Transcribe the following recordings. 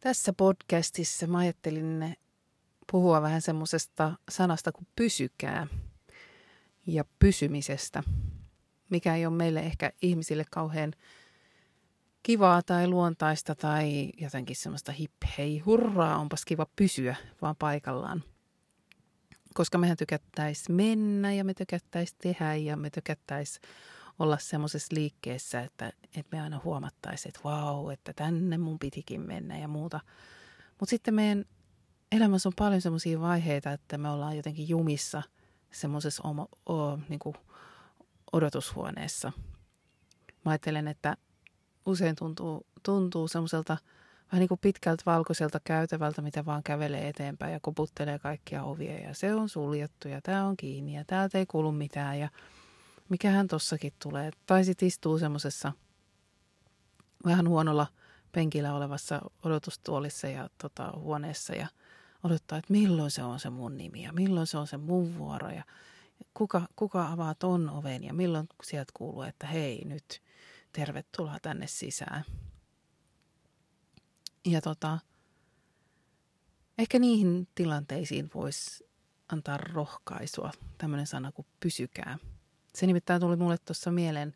Tässä podcastissa mä ajattelin puhua vähän semmoisesta sanasta kuin pysykää ja pysymisestä, mikä ei ole meille ehkä ihmisille kauhean kivaa tai luontaista tai jotenkin semmoista hip hei hurraa, onpas kiva pysyä vaan paikallaan. Koska mehän tykättäisiin mennä ja me tykättäisiin tehdä ja me tykättäisiin olla semmoisessa liikkeessä, että me aina huomattaisiin, että vau, että tänne mun pitikin mennä ja muuta. Mutta sitten meidän elämässä on paljon semmoisia vaiheita, että me ollaan jotenkin jumissa semmoisessa niinku odotushuoneessa. Mä ajattelen, että usein tuntuu semmoiselta vähän niin kuin pitkältä valkoiselta käytävältä, mitä vaan kävelee eteenpäin ja koputtelee kaikkia ovia ja se on suljettu ja tää on kiinni ja täältä ei kuulu mitään ja mikähän tossakin tulee. Tai sit istuu semmosessa vähän huonolla penkillä olevassa odotustuolissa ja huoneessa ja odottaa, että milloin se on se mun nimi ja milloin se on se mun vuoro ja kuka avaa ton oven ja milloin sieltä kuuluu, että hei nyt tervetuloa tänne sisään. Ja ehkä niihin tilanteisiin voisi antaa rohkaisua, tämmöinen sana kuin pysykää. Se nimittäin tuli mulle tuossa mieleen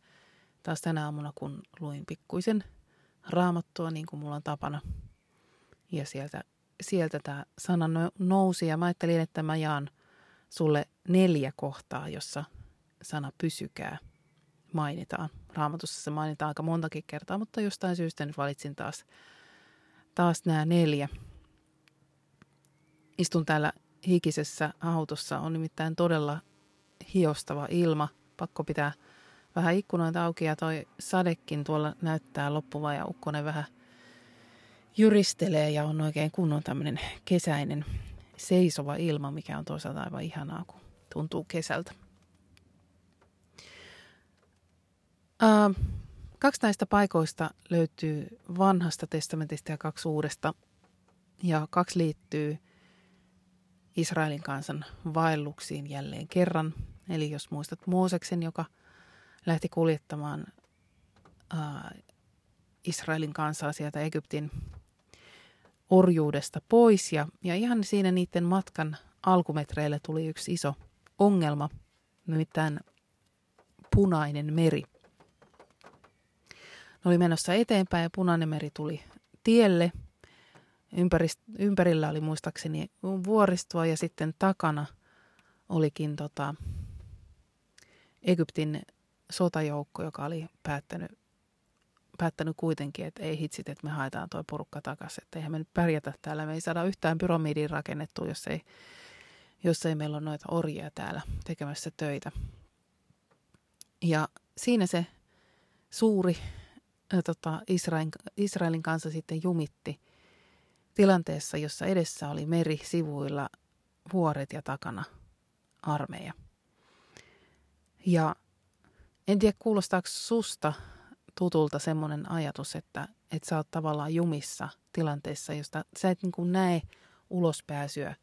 taas tänä aamuna, kun luin pikkuisen raamattua, niin kuin mulla on tapana. Ja sieltä tämä sana nousi ja mä ajattelin, että mä jaan sulle 4 kohtaa, jossa sana pysykää mainitaan. Raamatussa se mainitaan aika montakin kertaa, mutta jostain syystä nyt valitsin taas nämä 4. Istun täällä hikisessä autossa, on nimittäin todella hiostava ilma. Pakko pitää vähän ikkunoita auki ja toi sadekin tuolla näyttää loppuva ja ukkonen vähän jyristelee ja on oikein kunnon tämmöinen kesäinen seisova ilma, mikä on toisaalta aivan ihanaa, kun tuntuu kesältä. 2 näistä paikoista löytyy Vanhasta testamentista ja 2 Uudesta. Ja 2 liittyy Israelin kansan vaelluksiin jälleen kerran. Eli jos muistat Mooseksen, joka lähti kuljettamaan Israelin kansaa sieltä Egyptin orjuudesta pois. Ja ihan siinä niiden matkan alkumetreillä tuli yksi iso ongelma, nimittäin Punainen meri. Oli menossa eteenpäin ja Punainen meri tuli tielle. Ympärillä oli muistaakseni vuoristoa ja sitten takana olikin Egyptin sotajoukko, joka oli päättänyt kuitenkin, että ei hitsit, että me haetaan tuo porukka takaisin. Että eihän me nyt pärjätä täällä. Me ei saada yhtään pyramidiin rakennettua, jos ei meillä ole noita orjia täällä tekemässä töitä. Ja siinä se suuri Israelin kansa sitten jumitti tilanteessa, jossa edessä oli meri, sivuilla vuoret ja takana armeija. Ja en tiedä, kuulostaako susta tutulta semmoinen ajatus, että sä oot tavallaan jumissa tilanteessa, josta sä et niin kuin näe ulospääsyä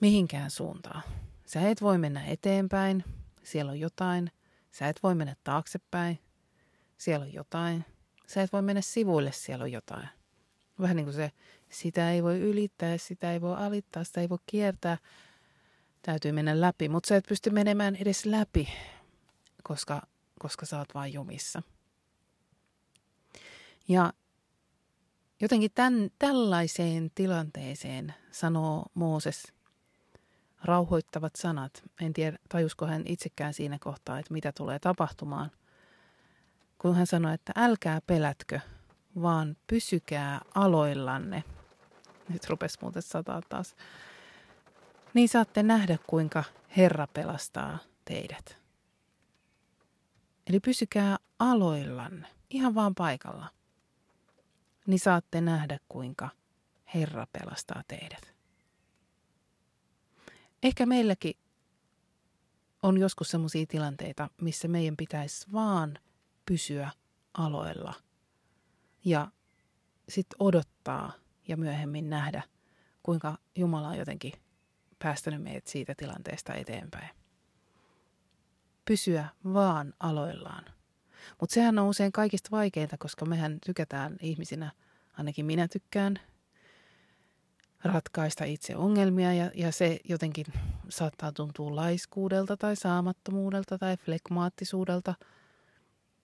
mihinkään suuntaan. Sä et voi mennä eteenpäin, siellä on jotain. Sä et voi mennä taaksepäin. Siellä on jotain. Sä et voi mennä sivuille, siellä on jotain. Vähän niin kuin se, sitä ei voi ylittää, sitä ei voi alittaa, sitä ei voi kiertää. Täytyy mennä läpi, mutta sä et pysty menemään edes läpi, koska sä oot vaan jumissa. Ja jotenkin tällaiseen tilanteeseen sanoo Mooses rauhoittavat sanat. En tiedä, tajusko hän itsekään siinä kohtaa, että mitä tulee tapahtumaan. Kun hän sanoi, että älkää pelätkö, vaan pysykää aloillanne. Nyt rupesi muuten sataa taas. Niin saatte nähdä, kuinka Herra pelastaa teidät. Eli pysykää aloillanne, ihan vaan paikalla. Niin saatte nähdä, kuinka Herra pelastaa teidät. Ehkä meilläkin on joskus sellaisia tilanteita, missä meidän pitäisi vaan pysyä aloilla ja sitten odottaa ja myöhemmin nähdä, kuinka Jumala on jotenkin päästänyt meidät siitä tilanteesta eteenpäin. Pysyä vaan aloillaan. Mutta sehän on usein kaikista vaikeinta, koska mehän tykätään ihmisinä, ainakin minä tykkään, ratkaista itse ongelmia ja se jotenkin saattaa tuntua laiskuudelta tai saamattomuudelta tai flegmaattisuudelta,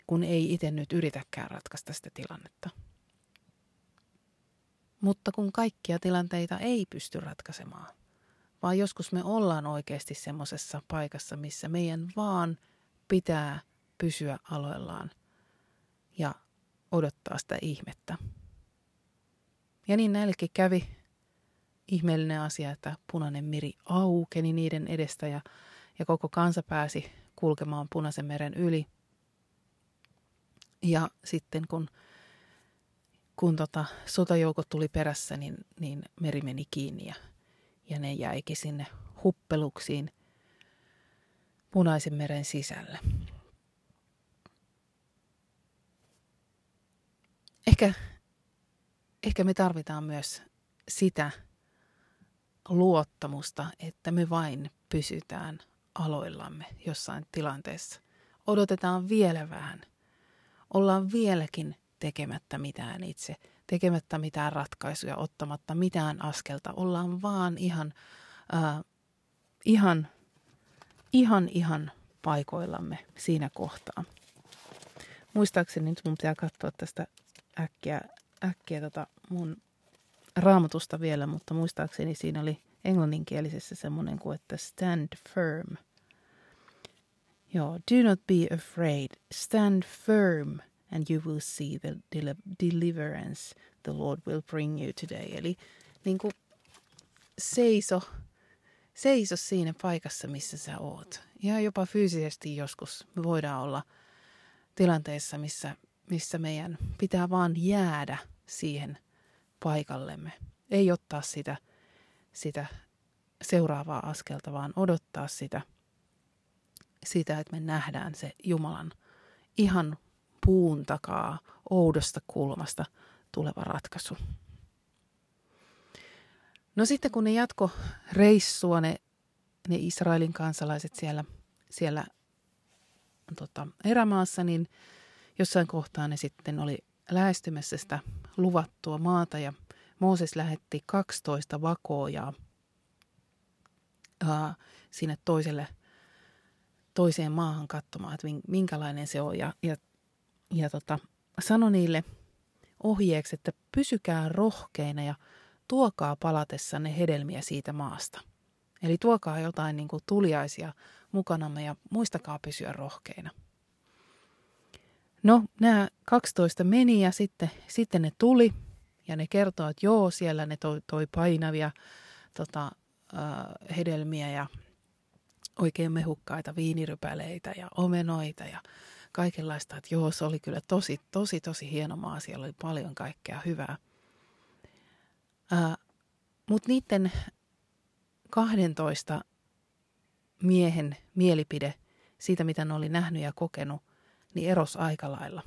kun ei itse nyt yritäkään ratkaista sitä tilannetta. Mutta kun kaikkia tilanteita ei pysty ratkaisemaan, vaan joskus me ollaan oikeasti semmoisessa paikassa, missä meidän vaan pitää pysyä aloillaan ja odottaa sitä ihmettä. Ja niin näillekin kävi ihmeellinen asia, että Punainen meri aukeni niiden edestä ja koko kansa pääsi kulkemaan Punaisen meren yli. Ja sitten kun sotajoukot tuli perässä, niin meri meni kiinni ja ne jäikin sinne huppeluksiin Punaisen meren sisälle. Ehkä me tarvitaan myös sitä luottamusta, että me vain pysytään aloillamme jossain tilanteessa. Odotetaan vielä vähän. Ollaan vieläkin tekemättä mitään itse, tekemättä mitään ratkaisuja, ottamatta mitään askelta. Ollaan vaan ihan paikoillamme siinä kohtaa. Muistaakseni nyt mun pitää katsoa tästä äkkiä mun Raamatusta vielä, mutta muistaakseni siinä oli englanninkielisessä semmoinen kuin, että stand firm. Joo, do not be afraid, stand firm and you will see the deliverance the Lord will bring you today. Eli niin kuin seiso siinä paikassa, missä sä oot. Ja jopa fyysisesti joskus me voidaan olla tilanteessa, missä meidän pitää vaan jäädä siihen paikallemme. Ei ottaa sitä seuraavaa askelta, vaan odottaa sitä, että me nähdään se Jumalan ihan puun takaa, oudosta kulmasta tuleva ratkaisu. No sitten kun ne jatko reissua, ne Israelin kansalaiset siellä erämaassa, niin jossain kohtaa ne sitten oli lähestymässä sitä luvattua maata ja Mooses lähetti 12 vakoojaa sinne toiseen maahan katsomaan, että minkälainen se on. Ja sanoi niille ohjeeksi, että pysykää rohkeina ja tuokaa palatessanne hedelmiä siitä maasta. Eli tuokaa jotain niin kuin tuliaisia mukanamme ja muistakaa pysyä rohkeina. No, nämä 12 meni ja sitten ne tuli ja ne kertoo, että joo, siellä ne toi painavia hedelmiä ja oikein mehukkaita viinirypäleitä ja omenoita ja kaikenlaista. Että joo, se oli kyllä tosi hieno maa, siellä oli paljon kaikkea hyvää. Mutta niiden 12 miehen mielipide siitä, mitä ne oli nähnyt ja kokenut, niin eros aika lailla.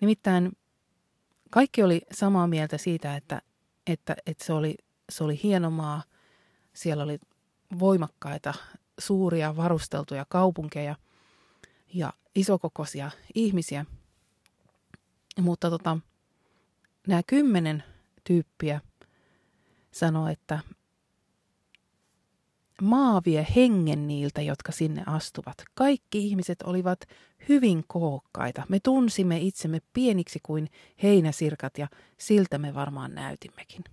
Nimittäin kaikki oli samaa mieltä siitä, että se oli hieno maa. Siellä oli voimakkaita, suuria, varusteltuja kaupunkeja ja isokokoisia ihmisiä. Mutta nämä 10 tyyppiä sanoi, että maa vie hengen niiltä, jotka sinne astuvat. Kaikki ihmiset olivat hyvin kookkaita. Me tunsimme itsemme pieniksi kuin heinäsirkat ja siltä me varmaan näytimmekin.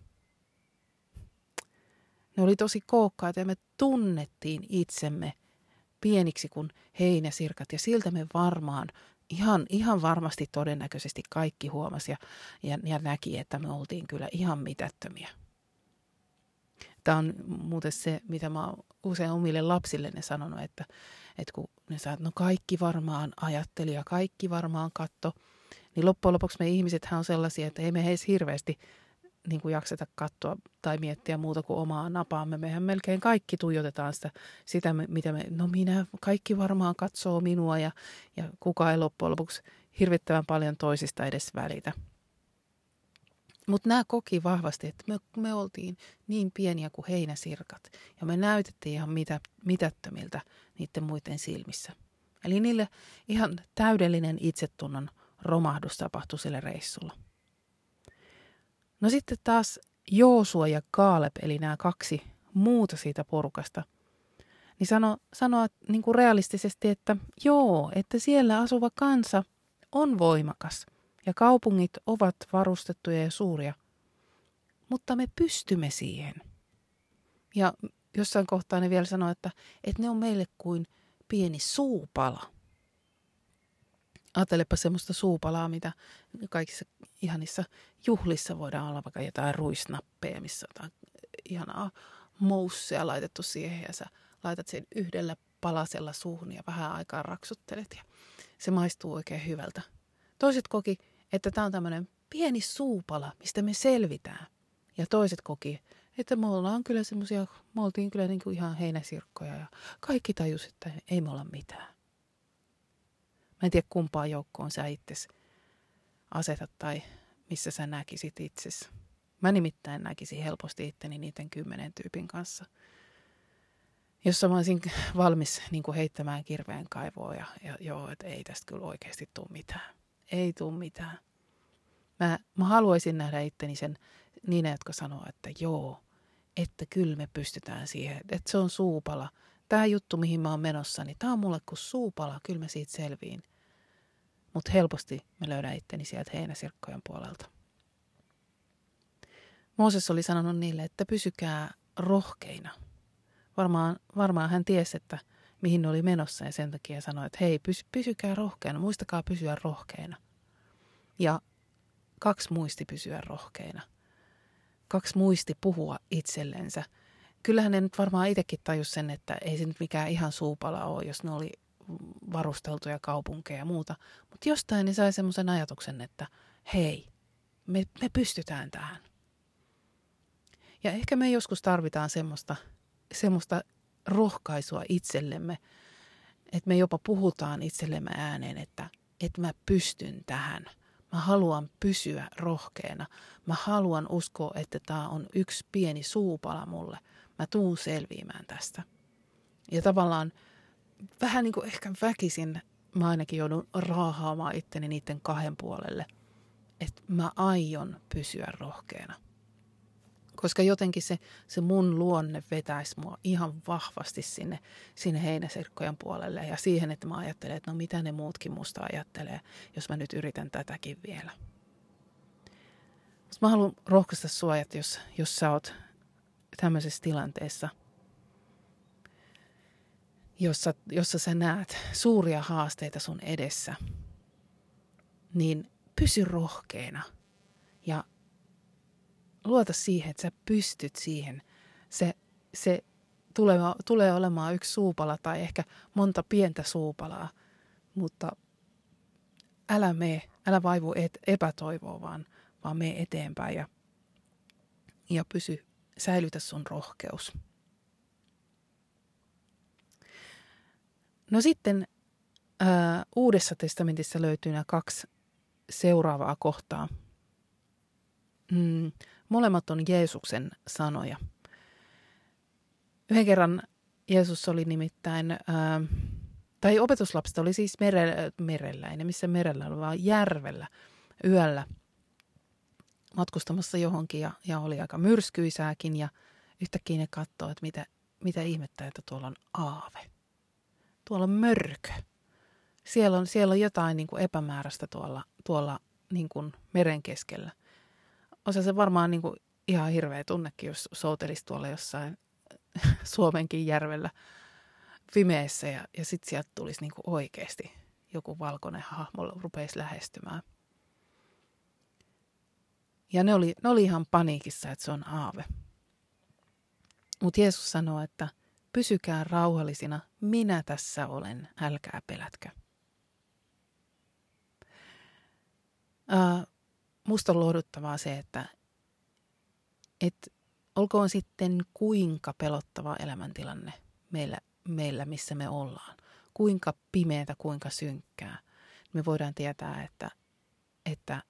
Ne oli tosi kookkaita ja me tunnettiin itsemme pieniksi kuin heinäsirkat ja siltä me varmaan ihan varmasti todennäköisesti kaikki huomasi ja näki, että me oltiin kyllä ihan mitättömiä. Tämä on muuten se, mitä mä oon usein omille lapsilleni sanonut, että kun ne sanoo, että no kaikki varmaan ajatteli ja kaikki varmaan katto, niin loppujen lopuksi me ihmisethän on sellaisia, että ei me edes hirveästi niin kuin jakseta katsoa tai miettiä muuta kuin omaa napaamme. Mehän melkein kaikki tuijotetaan sitä mitä me, no minä, kaikki varmaan katsoo minua ja kukaan ei loppujen lopuksi hirvittävän paljon toisista edes välitä. Mutta nämä koki vahvasti, että me oltiin niin pieniä kuin heinäsirkat ja me näytettiin ihan mitättömiltä niiden muiden silmissä. Eli niille ihan täydellinen itsetunnon romahdus tapahtui sillä reissulla. No sitten taas Joosua ja Kaaleb, eli nämä kaksi muuta siitä porukasta, niin sanoo niin kuin realistisesti, että joo, että siellä asuva kansa on voimakas ja kaupungit ovat varustettuja ja suuria, mutta me pystymme siihen. Ja jossain kohtaa ne vielä sanoo, että ne on meille kuin pieni suupala. Ajattelepa semmoista suupalaa, mitä kaikissa ihanissa juhlissa voidaan olla, vaikka jotain ruisnappeja, missä on ihanaa moussea laitettu siihen ja sä laitat sen yhdellä palasella suuhun ja vähän aikaa raksuttelet ja se maistuu oikein hyvältä. Toiset koki, että tämä on tämmöinen pieni suupala, mistä me selvitään. Ja toiset koki, että me oltiin kyllä niin kuin ihan heinäsirkkoja ja kaikki tajus, että ei me olla mitään. Mä en tiedä kumpaa joukkoon sä itsesi asetat tai missä sä näkisit itsesi. Mä nimittäin näkisin helposti itteni niiden 10 tyypin kanssa, jossa mä olisin valmis niin kuin heittämään kirveen kaivoon ja joo, että ei tästä kyllä oikeasti tule mitään. Ei tule mitään. Mä haluaisin nähdä itteni niinä, jotka sanoo, että joo, että kyllä me pystytään siihen, että se on suupala. Tämä juttu, mihin mä oon menossa, niin tää on mulle kuin suupala, kyllä mä siitä selviin. Mutta helposti mä löydän itteni sieltä heinäsirkkojen puolelta. Mooses oli sanonut niille, että pysykää rohkeina. Varmaan hän tiesi, että mihin ne oli menossa ja sen takia sanoi, että hei, pysykää rohkeina, muistakaa pysyä rohkeina. Ja 2 muisti pysyä rohkeina. 2 muisti puhua itsellensä. Kyllähän ne nyt varmaan itsekin tajus sen, että ei se nyt mikään ihan suupala ole, jos ne oli varusteltuja kaupunkeja ja muuta. Mutta jostain ne sai semmoisen ajatuksen, että hei, me pystytään tähän. Ja ehkä me joskus tarvitaan semmoista rohkaisua itsellemme, että me jopa puhutaan itsellemme ääneen, että mä pystyn tähän. Mä haluan pysyä rohkeana. Mä haluan uskoa, että tää on yksi pieni suupala mulle. Mä tuun selviämään tästä. Ja tavallaan vähän niin kuin ehkä väkisin mä ainakin joudun raahaamaan itteni niiden 2 puolelle. Että mä aion pysyä rohkeana. Koska jotenkin se mun luonne vetäisi mua ihan vahvasti sinne heinäsirkkojen puolelle. Ja siihen, että mä ajattelen, että no mitä ne muutkin musta ajattelee, jos mä nyt yritän tätäkin vielä. Mä haluan rohkaista sua, että jos sä oot tämmöisessä tilanteessa, jossa sä näet suuria haasteita sun edessä, niin pysy rohkeana ja luota siihen, että sä pystyt siihen. Se tulee olemaan yksi suupala tai ehkä monta pientä suupalaa, mutta älä vaivu epätoivoa, vaan mene eteenpäin ja säilytä sun rohkeus. No sitten Uudessa testamentissa löytyy nämä 2 seuraavaa kohtaa. Molemmat on Jeesuksen sanoja. Yhden kerran Jeesus oli nimittäin, tai opetuslapset oli siis merellä, ei ne missään merellä oli, vaan järvellä yöllä matkustamassa johonkin ja oli aika myrskyisääkin ja yhtäkkiä ne katsoo, että mitä ihmettä, että tuolla on aave. Tuolla on mörkö. Siellä on jotain niin kuin epämääräistä tuolla niin kuin meren keskellä. Osa se varmaan niin kuin ihan hirveä tunnekin, jos soutelisi tuolla jossain Suomenkin järvellä pimeessä ja sitten sieltä tulisi niin kuin oikeasti joku valkoinen hahmo rupeisi lähestymään. Ja ne oli ihan paniikissa, että se on aave. Mutta Jeesus sanoo, että pysykää rauhallisina, minä tässä olen, älkää pelätkö. Musta on lohduttavaa se, että olkoon sitten kuinka pelottava elämäntilanne meillä, missä me ollaan. Kuinka pimeätä, kuinka synkkää. Me voidaan tietää, että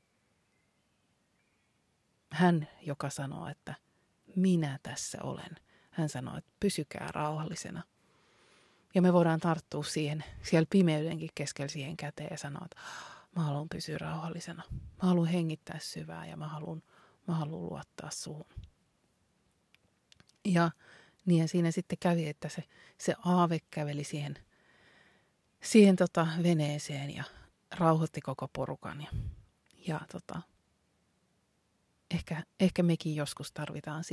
hän, joka sanoo, että minä tässä olen, hän sanoo, että pysykää rauhallisena. Ja me voidaan tarttua siihen, siellä pimeydenkin keskellä siihen käteen ja sanoa, että mä haluan pysyä rauhallisena. Mä haluan hengittää syvää ja mä haluan luottaa suhun. Ja niin siinä sitten kävi, että se aave käveli siihen veneeseen ja rauhoitti koko porukan. Ja ehkä mekin joskus tarvitaan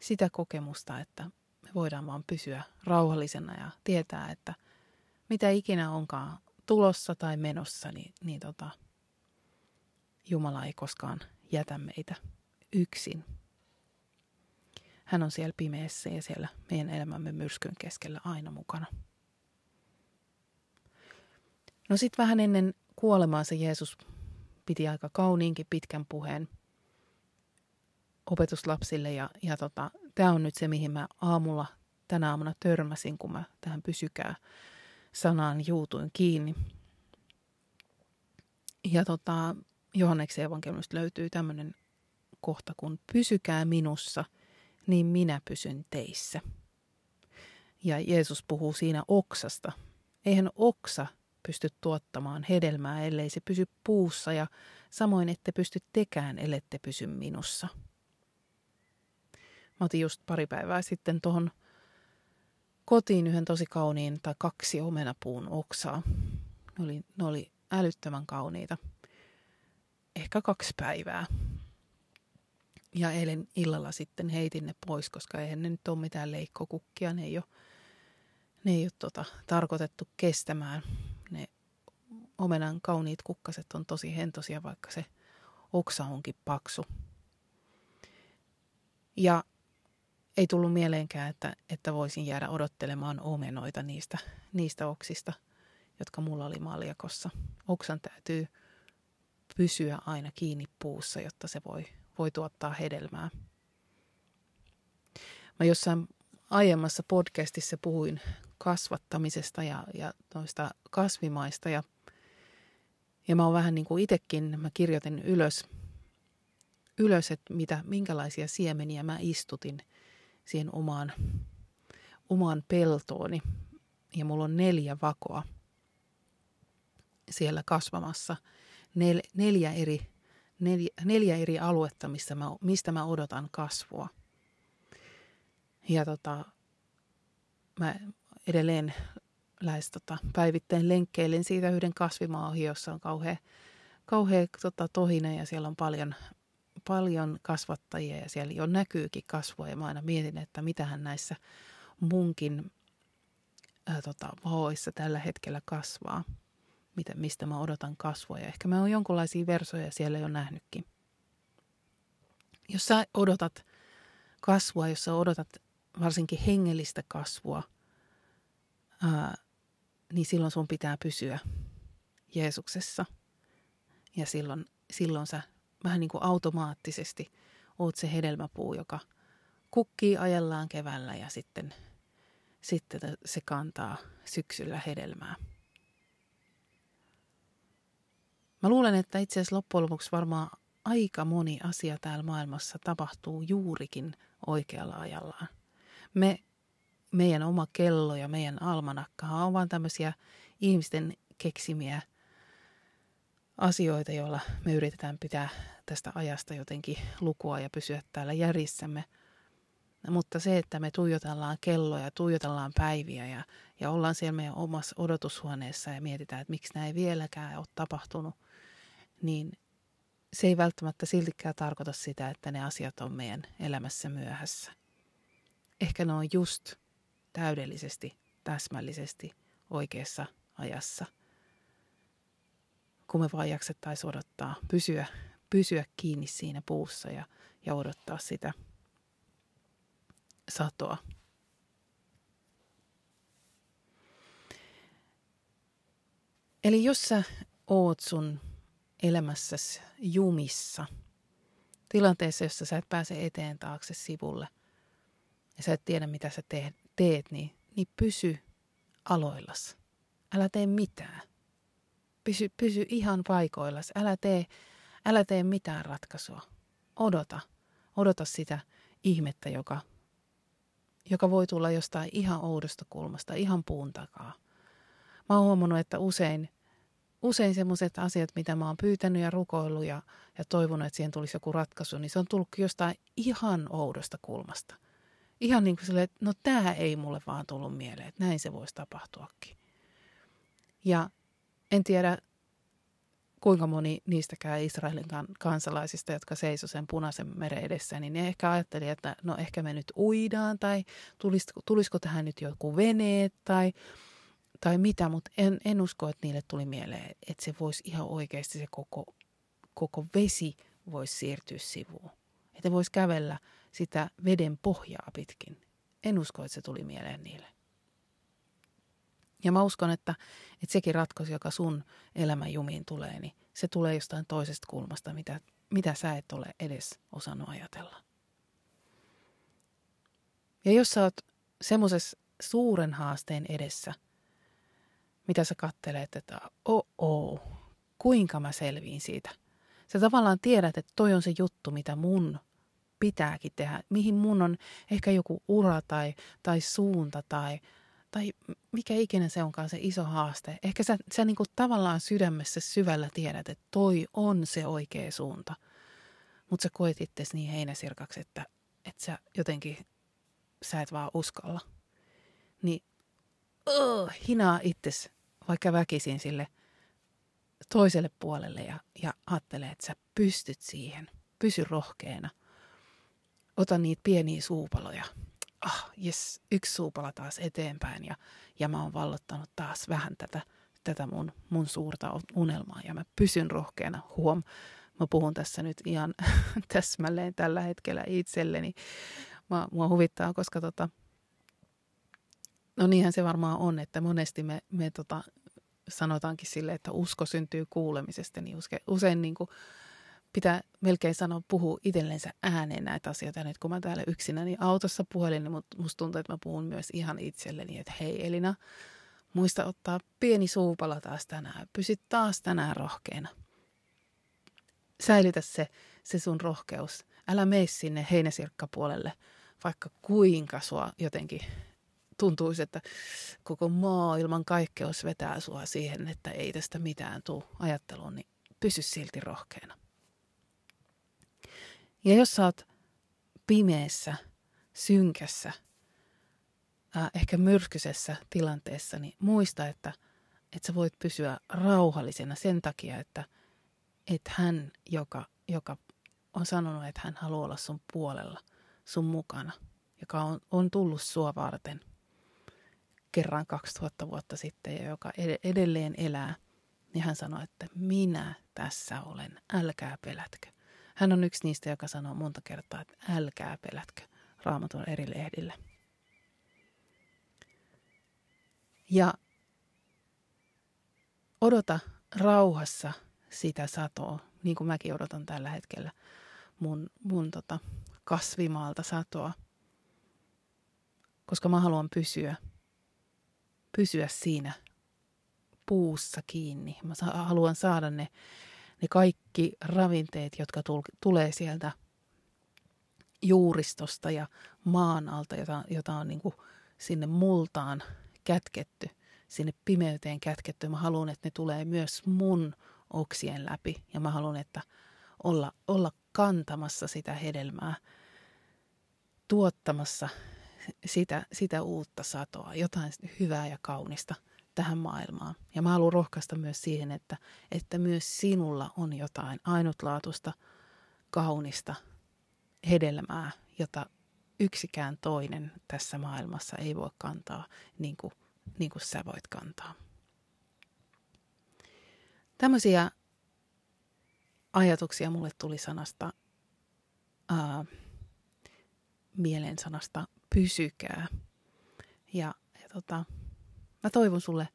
sitä kokemusta, että me voidaan vaan pysyä rauhallisena ja tietää, että mitä ikinä onkaan tulossa tai menossa, niin Jumala ei koskaan jätä meitä yksin. Hän on siellä pimeässä ja siellä meidän elämämme myrskyn keskellä aina mukana. No sitten vähän ennen kuolemaansa Jeesus piti aika kauniinkin pitkän puheen opetuslapsille. Ja tämä on nyt se, mihin mä tänä aamuna törmäsin, kun mä tähän pysykää sanaan juutuin kiinni. Ja Johanneksen evankeliumista löytyy tämmöinen kohta, kun pysykää minussa, niin minä pysyn teissä. Ja Jeesus puhuu siinä oksasta. Eihän oksa pysty tuottamaan hedelmää, ellei se pysy puussa, ja samoin ette pysty tekään, ellette pysy minussa. Mä otin just pari päivää sitten tuohon kotiin yhden tosi kauniin tai kaksi omenapuun oksaa. Ne oli älyttömän kauniita. Ehkä 2 päivää. Ja eilen illalla sitten heitin ne pois, koska eihän ne nyt ole mitään leikkokukkia. Ne ei ole tarkoitettu kestämään. Ne omenan kauniit kukkaset on tosi hentosia, vaikka se oksa onkin paksu. Ja ei tullut mieleenkään, että voisin jäädä odottelemaan omenoita niistä oksista, jotka mulla oli maljakossa. Oksan täytyy pysyä aina kiinni puussa, jotta se voi tuottaa hedelmää. Mä jossain aiemmassa podcastissa puhuin kasvattamisesta ja noista kasvimaista. Ja mä oon vähän niin kuin itsekin, mä kirjoitin ylös että minkälaisia siemeniä mä istutin siihen omaan peltooni. Ja mulla on 4 vakoa siellä kasvamassa. Neljä eri aluetta, mistä mä odotan kasvua. Ja mä edelleen lähes päivittäin lenkkeilen siitä yhden kasvimaan ohi, jossa on kauhea tohina ja siellä on paljon kasvattajia ja siellä jo näkyykin kasvua. Ja mä aina mietin, että mitähän näissä munkin vaoissa tällä hetkellä kasvaa. Mistä mä odotan kasvua. Ja ehkä mä oon jonkinlaisia versoja siellä jo nähnytkin. Jos sä odotat kasvua, jos sä odotat varsinkin hengellistä kasvua, niin silloin sun pitää pysyä Jeesuksessa. Ja silloin sä vähän niin kuin automaattisesti oot se hedelmäpuu, joka kukkii ajellaan keväällä ja sitten se kantaa syksyllä hedelmää. Mä luulen, että itse asiassa loppujen lopuksi varmaan aika moni asia täällä maailmassa tapahtuu juurikin oikealla ajallaan. Meidän oma kello ja meidän almanakkahan on vaan tämmöisiä ihmisten keksimiä asioita, joilla me yritetään pitää tästä ajasta jotenkin lukua ja pysyä täällä järjissämme. Mutta se, että me tuijotellaan kelloja, tuijotellaan päiviä ja ollaan siellä meidän omassa odotushuoneessa ja mietitään, että miksi nämä ei vieläkään ole tapahtunut, niin se ei välttämättä siltikään tarkoita sitä, että ne asiat on meidän elämässä myöhässä. Ehkä ne on just täydellisesti, täsmällisesti oikeassa ajassa, kun me vaan jaksettaisiin odottaa, pysyä kiinni siinä puussa ja odottaa sitä satoa. Eli jos sä oot sun elämässäsi jumissa, tilanteessa, jossa sä et pääse eteen taakse sivulle ja sä et tiedä, mitä sä teet, niin pysy aloillas. Älä tee mitään. Pysy ihan paikoillas. Älä tee mitään ratkaisua. Odota sitä ihmettä, joka voi tulla jostain ihan oudosta kulmasta, ihan puun takaa. Mä oon huomannut, että usein semmoiset asiat, mitä mä oon pyytänyt ja rukoillut ja toivonut, että siihen tulisi joku ratkaisu, niin se on tullut jostain ihan oudosta kulmasta. Ihan niin kuin silleen, että no tää ei mulle vaan tullut mieleen, että näin se voisi tapahtuakin. Ja en tiedä, kuinka moni niistäkään Israelin kansalaisista, jotka seisoi sen Punaisen meren edessä, niin ne ehkä ajatteli, että no ehkä me nyt uidaan tai tulisiko tähän nyt joku veneet tai mitä, mutta en usko, että niille tuli mieleen, että se voisi ihan oikeasti se koko vesi voisi siirtyä sivuun. Että voisi kävellä sitä veden pohjaa pitkin. En usko, että se tuli mieleen niille. Ja mä uskon, että sekin ratkaisu, joka sun elämän jumiin tulee, niin se tulee jostain toisesta kulmasta, mitä sä et ole edes osannut ajatella. Ja jos sä oot semmoisessa suuren haasteen edessä, mitä sä kattelet, että kuinka mä selviin siitä. Sä tavallaan tiedät, että toi on se juttu, mitä mun pitääkin tehdä, mihin mun on ehkä joku ura tai suunta tai mikä ikinä se onkaan se iso haaste. Ehkä sä niinku tavallaan sydämessä syvällä tiedät, että toi on se oikea suunta. Mutta sä koet itsesi niin heinäsirkaksi, että sä jotenkin, sä et vaan uskalla. Niin hinaa itsesi vaikka väkisin sille toiselle puolelle ja ajattele, että sä pystyt siihen. Pysy rohkeena. Ota niitä pieniä suupaloja. Jes, yksi suupala taas eteenpäin ja mä oon vallottanut taas vähän tätä mun suurta unelmaa ja mä pysyn rohkeana. Huom, mä puhun tässä nyt ihan täsmälleen tällä hetkellä itselleni. Mua huvittaa, koska no niinhän se varmaan on, että monesti me sanotaankin sille, että usko syntyy kuulemisesta, niin usein niin kuin pitää melkein sanoa puhua itsellensä ääneen näitä asioita. Nyt kun mä täällä yksinäni niin autossa puhelin, niin musta tuntuu, että mä puhun myös ihan itselleni, että hei Elina, muista ottaa pieni suupala taas tänään, pysy taas tänään rohkeana. Säilytä se sun rohkeus, älä mene sinne heinäsirkkapuolelle, vaikka kuinka sua jotenkin tuntuisi, että koko maailman kaikkeus vetää sua siihen, että ei tästä mitään tule ajatteluun, niin pysy silti rohkeana. Ja jos sä oot pimeässä, synkässä, ehkä myrskyisessä tilanteessa, niin muista, että sä voit pysyä rauhallisena sen takia, että hän, joka on sanonut, että hän haluaa olla sun puolella, sun mukana, joka on tullut sua varten kerran 2000 vuotta sitten ja joka edelleen elää, niin hän sanoi, että minä tässä olen, älkää pelätkö. Hän on yksi niistä, joka sanoo monta kertaa, että älkää pelätkö, Raamatun eri lehdillä. Ja odota rauhassa sitä satoa, niin kuin mäkin odotan tällä hetkellä mun kasvimaalta satoa, koska mä haluan pysyä siinä puussa kiinni. Mä haluan saada ne kaikki ravinteet, jotka tulee sieltä juuristosta ja maan alta, jota on niin kuin sinne multaan kätketty, sinne pimeyteen kätketty. Mä haluan, että ne tulee myös mun oksien läpi ja mä haluan, että olla kantamassa sitä hedelmää, tuottamassa sitä uutta satoa, jotain hyvää ja kaunista tähän maailmaan. Ja mä haluan rohkaista myös siihen, että myös sinulla on jotain ainutlaatuista, kaunista hedelmää, jota yksikään toinen tässä maailmassa ei voi kantaa niin kuin sä voit kantaa. Tämmöisiä ajatuksia mulle tuli mieleen sanasta pysykää. Ja mä toivon sulle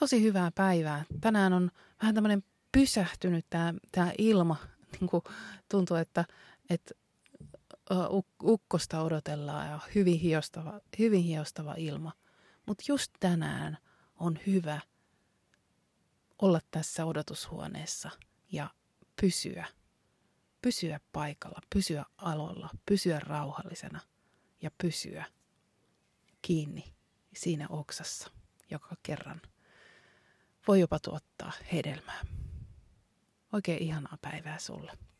tosi hyvää päivää. Tänään on vähän tämmöinen pysähtynyt tää ilma. Niin kuin tuntuu, että ukkosta odotellaan ja hyvin hiostava ilma. Mutta just tänään on hyvä olla tässä odotushuoneessa ja pysyä paikalla, pysyä aloilla, pysyä rauhallisena ja pysyä kiinni siinä oksassa, joka kerran voi jopa tuottaa hedelmää. Oikein ihanaa päivää sulle.